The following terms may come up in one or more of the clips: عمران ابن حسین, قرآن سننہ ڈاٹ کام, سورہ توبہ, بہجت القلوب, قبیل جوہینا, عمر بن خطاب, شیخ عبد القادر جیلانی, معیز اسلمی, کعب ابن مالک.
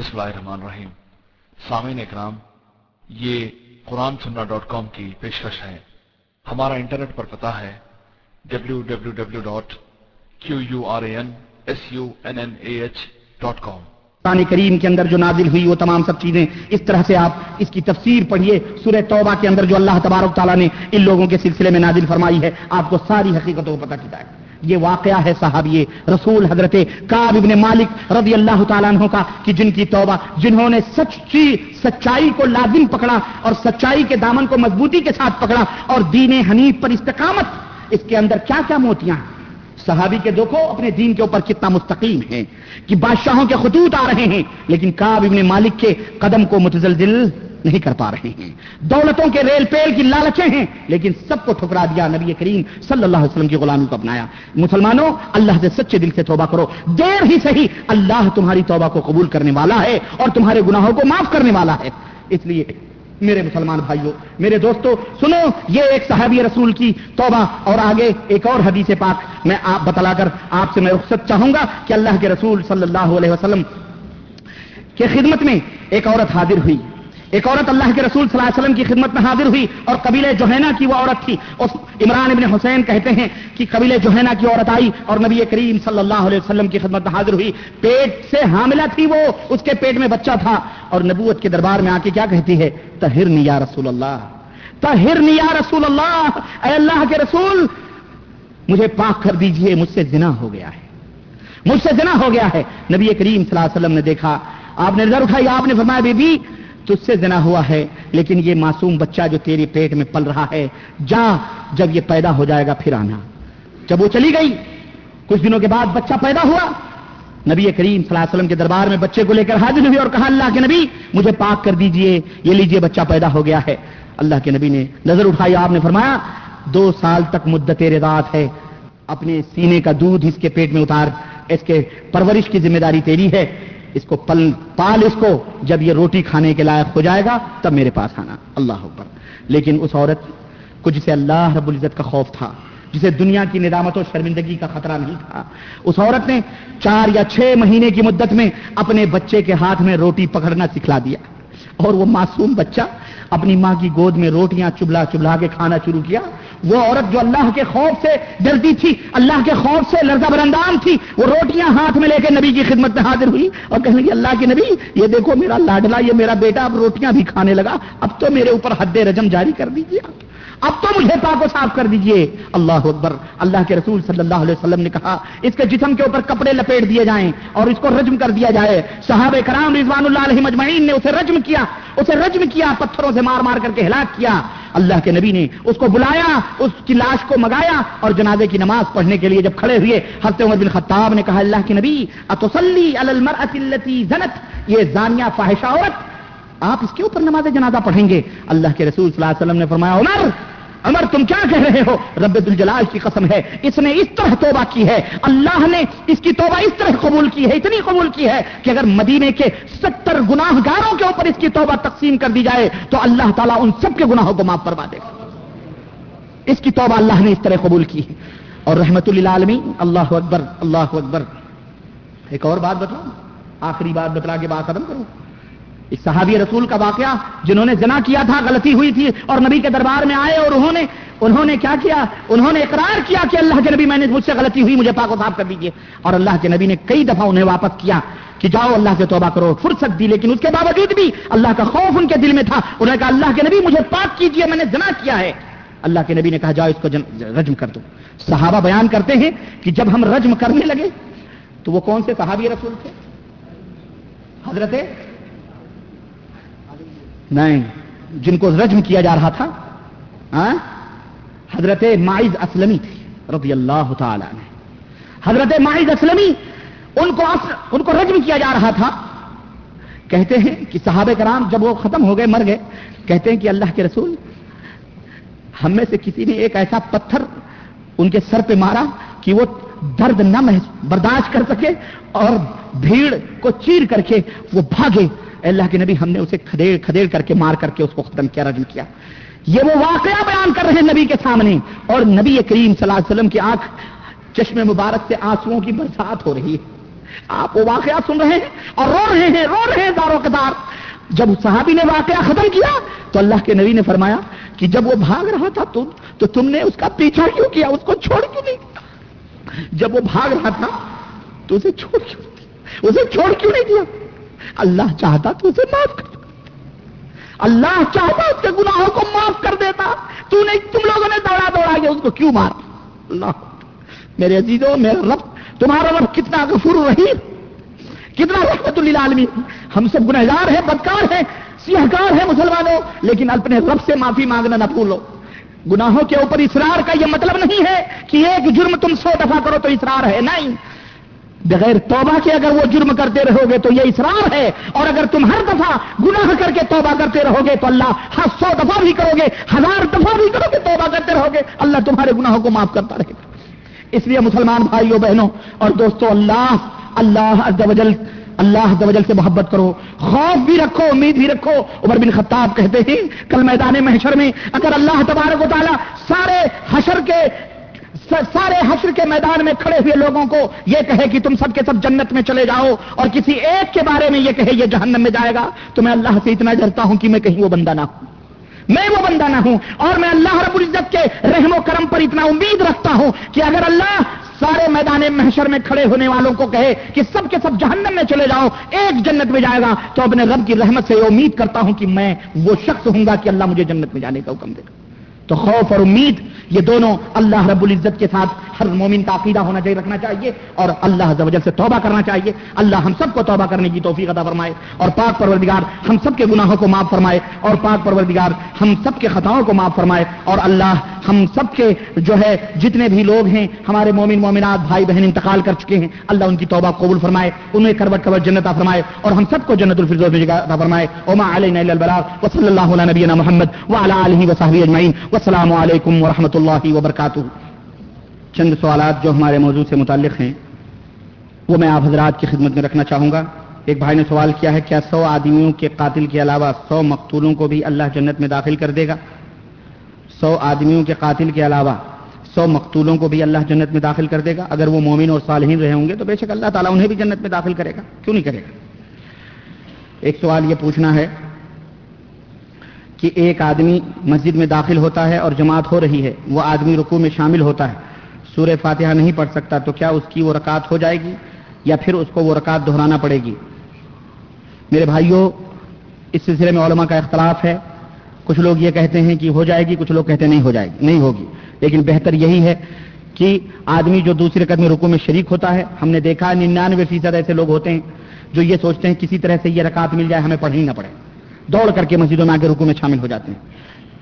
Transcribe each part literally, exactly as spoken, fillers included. بسم اللہ الرحمن الرحیم۔ سامعین اکرام، یہ قرآن سننہ ڈاٹ کام کی پیشکش ہے۔ ہمارا انٹرنیٹ پر پتہ ہے W W W dot Q U R A N S U N N A H dot com. قرآن کریم کے اندر جو نازل ہوئی وہ تمام سب چیزیں اس طرح سے آپ اس کی تفسیر پڑھیے۔ سورہ توبہ کے اندر جو اللہ تبارک تعالیٰ نے ان لوگوں کے سلسلے میں نازل فرمائی ہے، آپ کو ساری حقیقتوں کو پتہ چلتا ہے۔ یہ واقعہ ہے صحابی رسول حضرت کعب ابن مالک رضی اللہ تعالیٰ عنہ کا کہ جن کی توبہ، جنہوں نے سچی سچائی کو لازم پکڑا اور سچائی کے دامن کو مضبوطی کے ساتھ پکڑا اور دین حنیف پر استقامت، اس کے اندر کیا کیا موتیاں ہیں۔ صحابی کے دیکھو اپنے دین کے اوپر کتنا مستقیم ہیں کہ بادشاہوں کے خطوط آ رہے ہیں لیکن کعب ابن مالک کے قدم کو متزلزل نہیں کر پا رہے ہیں۔ دولتوں کے ریل پیل کی لالچیں ہیں لیکن سب کو ٹھکرا دیا، نبی کریم صلی اللہ علیہ وسلم کی غلامی کو اپنایا۔ مسلمانوں، اللہ سے سچے دل سے توبہ کرو، دیر ہی صحیح اللہ تمہاری توبہ کو قبول کرنے والا ہے اور تمہارے گناہوں کو معاف کرنے والا ہے۔ اس لیے میرے مسلمان بھائیو، میرے دوستو، سنو، یہ ایک صحابی رسول کی توبہ اور آگے ایک اور حدیث پاک میں آپ بتلا کر آپ سے میں رخصت چاہوں گا کہ اللہ کے رسول صلی اللہ علیہ وسلم کے خدمت میں ایک عورت حاضر ہوئی۔ ایک عورت اللہ کے رسول صلی اللہ علیہ وسلم کی خدمت میں حاضر ہوئی اور قبیل جوہینا کی وہ عورت تھی۔ اس عمران ابن حسین کہتے ہیں کہ قبیل جوہینا کی عورت آئی اور نبی کریم صلی اللہ علیہ وسلم کی خدمت میں حاضر ہوئی۔ پیٹ سے حاملہ تھی، وہ اس کے پیٹ میں بچہ تھا، اور نبوت کے دربار میں آ کے کیا کہتی ہے؟ طہرنی یا رسول اللہ، طہرنی یا رسول اللہ، اے اللہ کے رسول مجھے پاک کر دیجئے، مجھ سے زنا ہو گیا ہے، مجھ سے زنا ہو گیا ہے۔ نبی کریم صلی اللہ علیہ وسلم نے دیکھا، آپ نے نظر اٹھائی، آپ نے فرمایا بی بی تجھ سے زنا ہوا ہے لیکن یہ معصوم بچہ جو تیرے پیٹ میں پل رہا ہے، جا، جب یہ پیدا ہو جائے گا پھر آنا۔ جب وہ چلی گئی، کچھ دنوں کے بعد بچہ پیدا ہوا، نبی کریم صلی اللہ علیہ وسلم کے دربار میں بچے کو لے کر حاضر ہوئی اور کہا اللہ کے نبی مجھے پاک کر دیجئے، یہ لیجئے بچہ پیدا ہو گیا ہے۔ اللہ کے نبی نے نظر اٹھائی، آپ نے فرمایا دو سال تک مدت رضاعت ہے، اپنے سینے کا دودھ اس کے پیٹ میں اتار، اس کے پرورش کی ذمہ داری تیری ہے، اس کو پل پال، اس کو جب یہ روٹی کھانے کے لائق ہو جائے گا تب میرے پاس آنا۔ اللہ اکبر۔ لیکن اس عورت کو جسے اللہ رب العزت کا خوف تھا، جسے دنیا کی ندامت و شرمندگی کا خطرہ نہیں تھا، اس عورت نے چار یا چھ مہینے کی مدت میں اپنے بچے کے ہاتھ میں روٹی پکڑنا سکھلا دیا، اور وہ معصوم بچہ اپنی ماں کی گود میں روٹیاں چبلا چبلا کے کھانا شروع کیا۔ وہ عورت جو اللہ کے خوف سے ڈرتی تھی، اللہ کے خوف سے لرزہ برندام تھی، وہ روٹیاں ہاتھ میں لے کے نبی کی خدمت میں حاضر ہوئی اور کہنے لگی اللہ کے نبی یہ دیکھو میرا لاڈلا، یہ میرا بیٹا اب روٹیاں بھی کھانے لگا، اب تو میرے اوپر حد رجم جاری کر دیجیے، اب تو مجھے پاک و صاف کر دیجیے۔ اللہ اکبر۔ اللہ کے رسول صلی اللہ علیہ وسلم نے کہا اس کے جسم کے اوپر کپڑے لپیٹ دیے جائیں اور اس کو رجم کر دیا جائے۔ صحابہ کرام رضوان اللہ علیہ مجمعین نے اسے رجم کیا، اسے رجم کیا، پتھروں سے مار مار کر کے ہلاک کیا۔ اللہ کے نبی نے اس کو بلایا، اس کی لاش کو منگایا اور جنازے کی نماز پڑھنے کے لیے جب کھڑے ہوئے، حضرت عمر بن خطاب نے کہا اللہ کے نبی اتصلی علی المرأۃ التی زنت، یہ زانیہ فاحشہ عورت، آپ اس کے اوپر نماز جنازہ پڑھیں گے؟ اللہ کے رسول صلی اللہ علیہ وسلم نے فرمایا عمر عمر تم کیا کہہ رہے ہو؟ رب الجلال کی قسم ہے، اس نے اس طرح توبہ کی ہے، اللہ نے اس کی توبہ اس طرح قبول کی ہے، اتنی قبول کی ہے کہ اگر مدینے کے ستر گناہگاروں کے اوپر اس کی توبہ تقسیم کر دی جائے تو اللہ تعالیٰ ان سب کے گناہوں کو معاف فرما دے گا۔ اس کی توبہ اللہ نے اس طرح قبول کی ہے اور رحمت للعالمین۔ اللہ اکبر، اللہ اکبر۔ ایک اور بات بتاؤں، آخری بات بتلا کے بات ختم کروں۔ ایک صحابی رسول کا واقعہ، جنہوں نے زنا کیا تھا، غلطی ہوئی تھی اور نبی کے دربار میں آئے اور انہوں نے انہوں نے کیا کیا؟ انہوں نے اقرار کیا کہ اللہ کے نبی میں نے، مجھ سے غلطی ہوئی، مجھے پاک و صاف کر دیجیے، اور اللہ کے نبی نے کئی دفعہ انہیں واپس کیا کہ جاؤ اللہ سے توبہ کرو، فرصت دی، لیکن اس کے باوجود بھی اللہ کا خوف ان کے دل میں تھا، انہوں نے کہا اللہ کے نبی مجھے پاک کیجیے، میں نے زنا کیا ہے۔ اللہ کے نبی نے کہا جاؤ اس کو رجم کر دو۔ صحابہ بیان کرتے ہیں کہ جب ہم رجم کرنے لگے تو وہ کون سے صحابی رسول تھے؟ حضرت نہیں، جن کو رجم کیا جا رہا تھا، ہاں حضرت معیز اسلمی تھی رضی اللہ تعالیٰ عنہ۔ حضرت معیز اسلمی، ان کو ان کو رجم کیا جا رہا تھا۔ کہتے ہیں کہ صحابہ کرام جب وہ ختم ہو گئے، مر گئے، کہتے ہیں کہ اللہ کے رسول ہم میں سے کسی نے ایک ایسا پتھر ان کے سر پہ مارا کہ وہ درد نہ برداشت کر سکے اور بھیڑ کو چیر کر کے وہ بھاگے۔ اللہ کے نبی ہم نے اسے کھدیڑ کھدیڑ کر کے مار کر کے اس کو ختم کیا، رجم کیا۔ یہ وہ واقعہ بیان کر رہے ہیں نبی کے سامنے، اور نبی کریم صلی اللہ علیہ وسلم کی آنکھ، چشم مبارک سے آنسوؤں کی برسات ہو رہی ہے۔ آپ وہ واقعہ سن رہے ہیں اور رو رہے ہیں رو رہے ہیں داروں کے دار. جب صحابی نے واقعہ ختم کیا تو اللہ کے نبی نے فرمایا کہ جب وہ بھاگ رہا تھا تم تو تم نے اس کا پیچھا کیوں کیا, اس کو چھوڑ کیوں نہیں, جب وہ بھاگ رہا تھا تو اسے چھوڑ کیوں نہیں اسے چھوڑ کیوں نہیں دیا. اللہ چاہتا تو اسے معاف کر, اللہ چاہتا اس کے گناہوں کو معاف کر دیتا, تو نے تم لوگوں نے دوڑا دوڑا کے اس کو کیوں مار. اللہ میرے عزیزوں, میرا رب تمہارا رب کتنا غفور رحیم, کتنا رحمت للعالمین. ہم سب گنہگار ہیں, بدکار ہیں, سیاہکار ہیں مسلمانوں, لیکن اپنے رب سے معافی مانگنا نہ بھولو. گناہوں کے اوپر اصرار کا یہ مطلب نہیں ہے کہ ایک جرم تم سو دفعہ کرو تو اصرار ہے, نہیں. بغیر توبہ کے اگر وہ جرم کرتے رہو گے تو یہ اصرار ہے, اور اگر تم ہر دفعہ گناہ کر کے توبہ کرتے رہو گے تو اللہ ہر سو دفعہ بھی کرو گے, ہزار دفعہ بھی کرو گے, توبہ کرتے رہو گے, اللہ تمہارے گناہوں کو معاف کرتا رہے گا. اس لیے مسلمان بھائیوں بہنوں اور دوستو, اللہ اللہ عز و جل اللہ عز و جل سے محبت کرو, خوف بھی رکھو, امید بھی رکھو. عمر بن خطاب کہتے ہیں کل میدان محشر میں اگر اللہ تبارک و تعالیٰ سارے حشر کے سارے حشر کے میدان میں کھڑے ہوئے لوگوں کو یہ کہے کہ تم سب کے سب جنت میں چلے جاؤ اور کسی ایک کے بارے میں یہ کہے یہ جہنم میں جائے گا, تو میں اللہ سے اتنا ڈرتا ہوں کہ میں کہیں وہ بندہ نہ ہوں, میں وہ بندہ نہ ہوں. اور میں اللہ رب العزت کے رحم و کرم پر اتنا امید رکھتا ہوں کہ اگر اللہ سارے میدان محشر میں کھڑے ہونے والوں کو کہے کہ سب کے سب جہنم میں چلے جاؤ, ایک جنت میں جائے گا, تو اپنے رب کی رحمت سے یہ امید کرتا ہوں کہ میں وہ شخص ہوں گا کہ اللہ مجھے جنت میں جانے کا حکم دے گا. تو خوف اور امید یہ دونوں اللہ رب العزت کے ساتھ ہر مومن کا عقیدہ ہونا چاہیے, رکھنا چاہیے, اور اللہ عز و جل سے توبہ کرنا چاہیے. اللہ ہم سب کو توبہ کرنے کی توفیق عطا فرمائے, اور پاک پروردگار ہم سب کے گناہوں کو معاف فرمائے, اور پاک پروردگار ہم سب کے خطاؤں کو معاف فرمائے. اور اللہ ہم سب کے جو ہے جتنے بھی لوگ ہیں ہمارے مومن مومنات بھائی بہن انتقال کر چکے ہیں, اللہ ان کی توبہ قبول فرمائے, انہیں کروٹ کروٹ جنت عطا فرمائے, اور ہم سب کو جنت الفردوس میں جگہ عطا فرمائے. وما علینا الا البلاغ, وصلی اللہ علی نبینا محمد وعلی آلہ وصحبہ اجمعین. السلام علیکم ورحمۃ اللہ وبرکاتہ. چند سوالات جو ہمارے موضوع سے متعلق ہیں وہ میں آپ حضرات کی خدمت میں رکھنا چاہوں گا. ایک بھائی نے سوال کیا ہے, کیا سو آدمیوں کے قاتل کے علاوہ سو مقتولوں کو بھی اللہ جنت میں داخل کر دے گا؟ سو آدمیوں کے قاتل کے علاوہ سو مقتولوں کو بھی اللہ جنت میں داخل کر دے گا. اگر وہ مومن اور صالحین رہے ہوں گے تو بے شک اللہ تعالیٰ انہیں بھی جنت میں داخل کرے گا, کیوں نہیں کرے گا. ایک سوال یہ پوچھنا ہے کہ ایک آدمی مسجد میں داخل ہوتا ہے اور جماعت ہو رہی ہے, وہ آدمی رکوع میں شامل ہوتا ہے, سورہ فاتحہ نہیں پڑھ سکتا, تو کیا اس کی وہ رکعت ہو جائے گی یا پھر اس کو وہ رکعت دہرانا پڑے گی؟ میرے بھائیوں, اس سلسلے میں علماء کا اختلاف ہے. کچھ لوگ یہ کہتے ہیں کہ ہو جائے گی, کچھ لوگ کہتے ہیں نہیں ہو جائے گی, نہیں ہوگی. لیکن بہتر یہی ہے کہ آدمی جو دوسری رکعت میں رکوع میں شریک ہوتا ہے, ہم نے دیکھا ننانوے فیصد ایسے لوگ ہوتے ہیں جو یہ سوچتے ہیں کسی طرح سے یہ رکعت مل جائے, ہمیں پڑھنی نہ پڑے, دوڑ کر کے مسجدوں میں آ کے رکوع میں شامل ہو جاتے ہیں.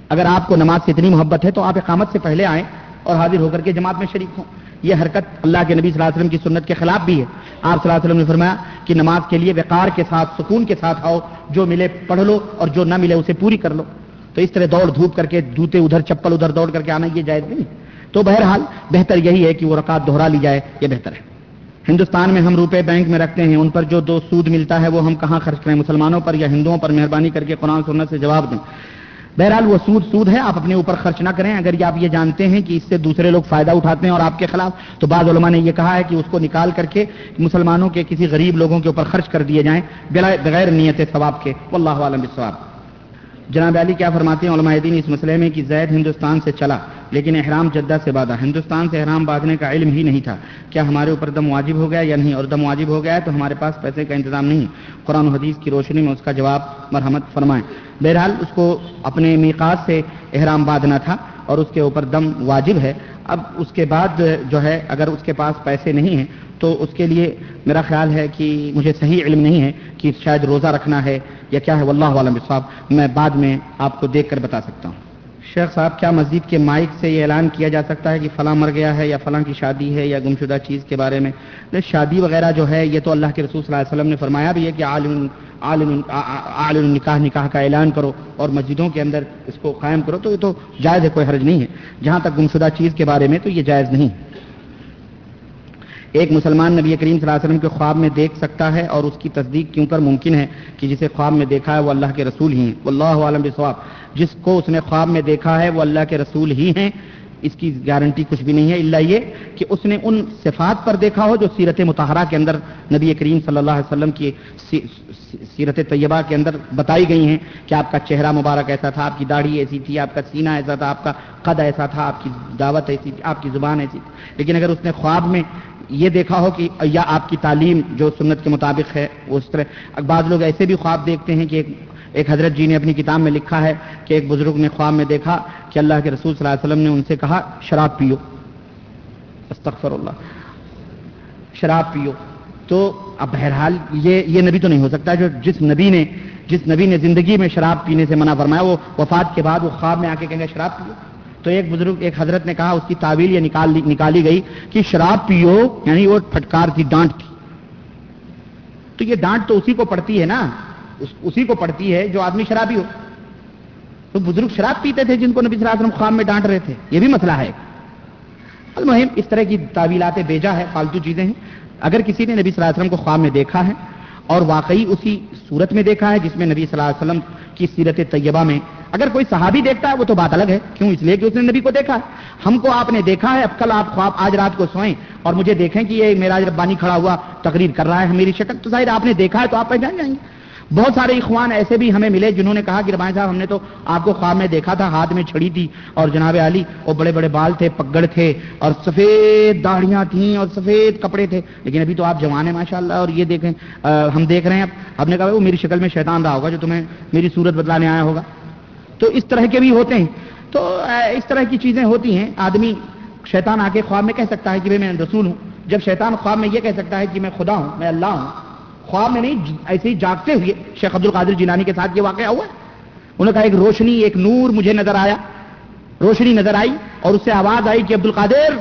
اگر آپ کو نماز سے اتنی محبت ہے تو آپ اقامت سے پہلے آئیں اور حاضر ہو کر کے جماعت میں شریک ہوں. یہ حرکت اللہ کے نبی صلی اللہ علیہ وسلم کی سنت کے خلاف بھی ہے. آپ صلی اللہ علیہ وسلم نے فرمایا کہ نماز کے لیے وقار کے ساتھ, سکون کے ساتھ آؤ, جو ملے پڑھ لو اور جو نہ ملے اسے پوری کر لو. تو اس طرح دوڑ دھوپ کر کے, جوتے ادھر چپل ادھر دوڑ کر کے آنا یہ جائز نہیں. تو بہرحال بہتر یہی ہے کہ وہ رکعت دوہرا لی جائے, یہ بہتر ہے. ہندوستان میں ہم روپے بینک میں رکھتے ہیں, ان پر جو دو سود ملتا ہے وہ ہم کہاں خرچ کریں, مسلمانوں پر یا ہندوؤں پر؟ مہربانی کر کے قرآن سنت سے جواب دیں. بہرحال وہ سود سود ہے, آپ اپنے اوپر خرچ نہ کریں. اگر آپ یہ جانتے ہیں کہ اس سے دوسرے لوگ فائدہ اٹھاتے ہیں اور آپ کے خلاف, تو بعض علماء نے یہ کہا ہے کہ اس کو نکال کر کے مسلمانوں کے کسی غریب لوگوں کے اوپر خرچ کر دیے جائیں بغیر نیت ثواب کے, واللہ اعلم بالصواب. جناب علی کیا فرماتے ہیں علماء دین اس مسئلے میں کہ زید ہندوستان سے چلا لیکن احرام جدہ سے باندھا, ہندوستان سے احرام باندھنے کا علم ہی نہیں تھا, کیا ہمارے اوپر دم واجب ہو گیا یا نہیں؟ اور دم واجب ہو گیا ہے تو ہمارے پاس پیسے کا انتظام نہیں, قرآن و حدیث کی روشنی میں اس کا جواب مرحمت فرمائیں. بہرحال اس کو اپنے میقات سے احرام باندھنا تھا اور اس کے اوپر دم واجب ہے. اب اس کے بعد جو ہے اگر اس کے پاس پیسے نہیں ہیں تو اس کے لیے میرا خیال ہے کہ مجھے صحیح علم نہیں ہے کہ شاید روزہ رکھنا ہے یا کیا ہے, واللہ اعلم بالصواب. میں بعد میں آپ کو دیکھ کر بتا سکتا ہوں. شیخ صاحب کیا مسجد کے مائک سے یہ اعلان کیا جا سکتا ہے کہ فلاں مر گیا ہے یا فلاں کی شادی ہے یا گمشدہ چیز کے بارے میں؟ شادی وغیرہ جو ہے یہ تو اللہ کے رسول صلی اللہ علیہ وسلم نے فرمایا بھی ہے کہ عالم عالم عالم نکاح نکاح کا اعلان کرو اور مسجدوں کے اندر اس کو قائم کرو, تو یہ تو جائز ہے, کوئی حرج نہیں ہے. جہاں تک گمشدہ چیز کے بارے میں تو یہ جائز نہیں ہے. ایک مسلمان نبی کریم صلی اللہ علیہ وسلم کے خواب میں دیکھ سکتا ہے اور اس کی تصدیق کیوں کر ممکن ہے کہ جسے خواب میں دیکھا ہے وہ اللہ کے رسول ہی ہیں؟ واللہ اعلم بالصواب. جس کو اس نے خواب میں دیکھا ہے وہ اللہ کے رسول ہی ہیں, اس کی گارنٹی کچھ بھی نہیں ہے الا یہ کہ اس نے ان صفات پر دیکھا ہو جو سیرت مطہرہ کے اندر نبی کریم صلی اللہ علیہ وسلم کی سیرت طیبہ کے اندر بتائی گئی ہیں کہ آپ کا چہرہ مبارک ایسا تھا, آپ کی داڑھی ایسی تھی, آپ کا سینہ ایسا تھا, آپ کا قد ایسا تھا, آپ کی دعوت ایسی تھی, آپ کی زبان ایسی تھی. لیکن اگر اس نے خواب میں یہ دیکھا ہو کہ یا آپ کی تعلیم جو سنت کے مطابق ہے اس طرح, بعض لوگ ایسے بھی خواب دیکھتے ہیں کہ ایک ایک حضرت جی نے اپنی کتاب میں لکھا ہے کہ ایک بزرگ نے خواب میں دیکھا کہ اللہ کے رسول صلی اللہ علیہ وسلم نے ان سے کہا شراب پیو, استغفر اللہ, شراب پیو. تو اب بہرحال یہ یہ نبی تو نہیں ہو سکتا جو جس نبی نے جس نبی نے زندگی میں شراب پینے سے منع فرمایا وہ وفات کے بعد وہ خواب میں آ کے کہیں گے شراب پیو. تو ایک بزرگ ایک حضرت نے کہا, اس کی تعویل یہ نکال نکالی گئی کہ شراب پیو یعنی وہ پھٹکار کی ڈانٹ تھی. تو یہ ڈانٹ تو اسی کو پڑتی ہے نا, اسی کو پڑتی ہے جو آدمی شرابی ہو. تو بزرگ شراب پیتے تھے جن کو نبی صلی اللہ علیہ وسلم خواب میں ڈانٹ رہے تھے, یہ بھی مسئلہ ہے. المہم اس طرح کی تعویلات بیجا ہے, فالتو چیزیں ہیں. اگر کسی نے نبی صلی اللہ علیہ وسلم کو خواب میں دیکھا ہے اور واقعی اسی صورت میں دیکھا ہے جس میں نبی صلی اللہ علیہ وسلم کی سیرت طیبہ میں, اگر کوئی صحابی دیکھتا ہے وہ تو بات الگ ہے, کیوں؟ اس لیے کہ اس نے نبی کو دیکھا ہے. ہم کو آپ نے دیکھا ہے, اب کل آپ خواب آج رات کو سوئیں اور مجھے دیکھیں کہ یہ معراج ربانی کھڑا ہوا تقریر کر رہا ہے, میری شکل تو ظاہر آپ نے دیکھا ہے تو آپ پہچان جائیں گے. بہت سارے اخوان ایسے بھی ہمیں ملے جنہوں نے کہا کہ ربانی صاحب ہم نے تو آپ کو خواب میں دیکھا تھا, ہاتھ میں چھڑی تھی اور جناب علی, اور بڑے بڑے بال تھے, پگڑ تھے, اور سفید داڑھیاں تھیں, اور سفید کپڑے تھے, لیکن ابھی تو آپ جوان ہیں ماشاء اللہ, اور یہ دیکھیں ہم دیکھ رہے ہیں. اب ہم نے کہا وہ میری شکل میں شیطان رہا ہوگا جو تمہیں میری صورت بدلانے آیا ہوگا. تو اس طرح کے بھی ہوتے ہیں, تو اس طرح کی چیزیں ہوتی ہیں. آدمی شیطان آ کے خواب میں کہہ سکتا ہے کہ بھائی میں رسول ہوں, جب شیطان خواب میں یہ کہہ سکتا ہے کہ میں خدا ہوں, میں اللہ ہوں, خواب میں نہیں, ایسے ہی جاگتے ہوئے. شیخ عبد القادر جیلانی کے ساتھ یہ واقعہ ہوا. انہوں نے کہا ایک روشنی, ایک نور مجھے نظر آیا, روشنی نظر آئی اور اس سے آواز آئی کہ عبد القادر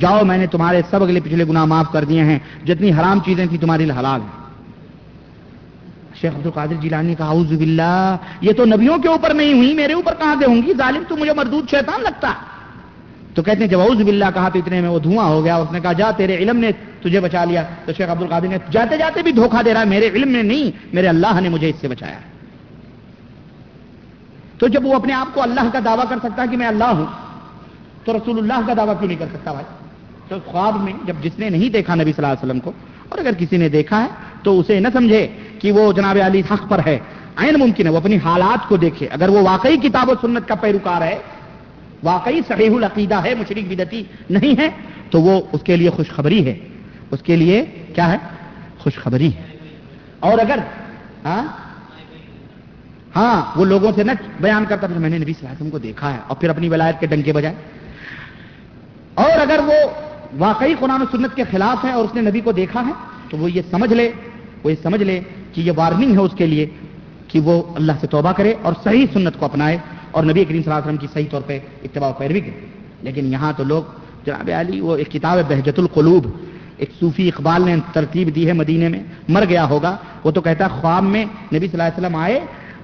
جاؤ, میں نے تمہارے سب اگلے پچھلے گناہ معاف کر دیے ہیں, جتنی حرام چیزیں تھیں تمہاری حلال ہیں. شیخ عبد القادر جیلانی نے کہا اعوذ باللہ, یہ تو نبیوں کے اوپر نہیں ہوئی, میرے اوپر کہاں سے ہوں گی, ظالم تو مجھے مردود شیطان لگتا. تو کہتے ہیں جب اعوذ باللہ کہا تو اتنے میں وہ دھواں ہو گیا, اس نے کہا جا تیرے علم نے تجھے بچا لیا. تو شیخ عبد القادر نے جاتے جاتے بھی دھوکہ دے رہا ہے, میرے علم نے نہیں, میرے اللہ نے مجھے اس سے بچایا. تو جب وہ اپنے آپ کو اللہ کا دعویٰ کر سکتا ہے کہ میں اللہ ہوں, تو رسول اللہ کا دعویٰ کیوں نہیں کر سکتا بھائی؟ تو خواب میں جب جس نے نہیں دیکھا نبی صلی اللہ علیہ وسلم کو, اور اگر کسی نے دیکھا ہے تو اسے نہ سمجھے کہ وہ جناب علی حق پر ہے, عین ممکن ہے وہ اپنی حالات کو دیکھے. اگر وہ واقعی کتاب و سنت کا پیروکار ہے, واقعی صحیح العقیدہ ہے, مشرک بدعتی نہیں ہے, تو وہ اس کے لیے خوشخبری ہے, اس کے لیے کیا ہے, خوشخبری ہے. اور اگر ہاں ہاں وہ لوگوں سے نہ بیان کرتا پھر میں نے نبی صلی اللہ علیہ وسلم کو دیکھا ہے, اور پھر اپنی ولایت کے ڈنکے بجائے. اور اگر وہ واقعی قرآن و سنت کے خلاف ہے اور اس نے نبی کو دیکھا ہے تو وہ یہ سمجھ لے وہ یہ سمجھ لے کہ یہ وارننگ ہے اس کے لیے کہ وہ اللہ سے توبہ کرے اور صحیح سنت کو اپنائے اور نبی کریم صلی اللہ علیہ وسلم کی صحیح طور پہ اتباع و پیروی کرے. لیکن یہاں تو لوگ جناب علی, وہ ایک کتاب ہے بہجت القلوب, ایک صوفی اقبال نے ترتیب دی ہے, مدینے میں مر گیا ہوگا وہ, تو کہتا ہے خواب میں نبی صلی اللہ علیہ وسلم آئے,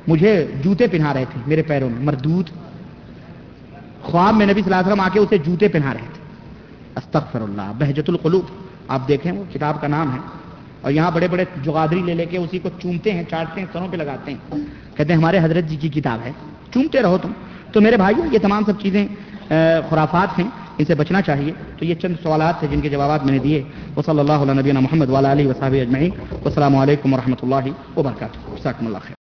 مجھے جوتے پہنا رہے تھے میرے پیروں میں, مردود خواب میں نبی صلی اللہ علیہ وسلم آ کے اسے جوتے پہنا رہے تھے. استغفر اللہ, بہجت القلوب آپ دیکھیں, وہ کتاب کا نام ہے. اور یہاں بڑے بڑے جغادری لے لے کے اسی کو چومتے ہیں, چاٹتے ہیں, سروں پہ لگاتے ہیں, کہتے ہیں ہمارے حضرت جی کی کتاب ہے, چومتے رہو تم. تو میرے بھائیو یہ تمام سب چیزیں خرافات ہیں, ان سے بچنا چاہیے. تو یہ چند سوالات تھے جن کے جوابات میں نے دیے. وصلی اللہ علی نبینا محمد وعلی آلہ وصحبہ اجمعین. والسلام علیکم ورحمۃ اللہ وبرکاتہ. جزاکم اللہ خیر.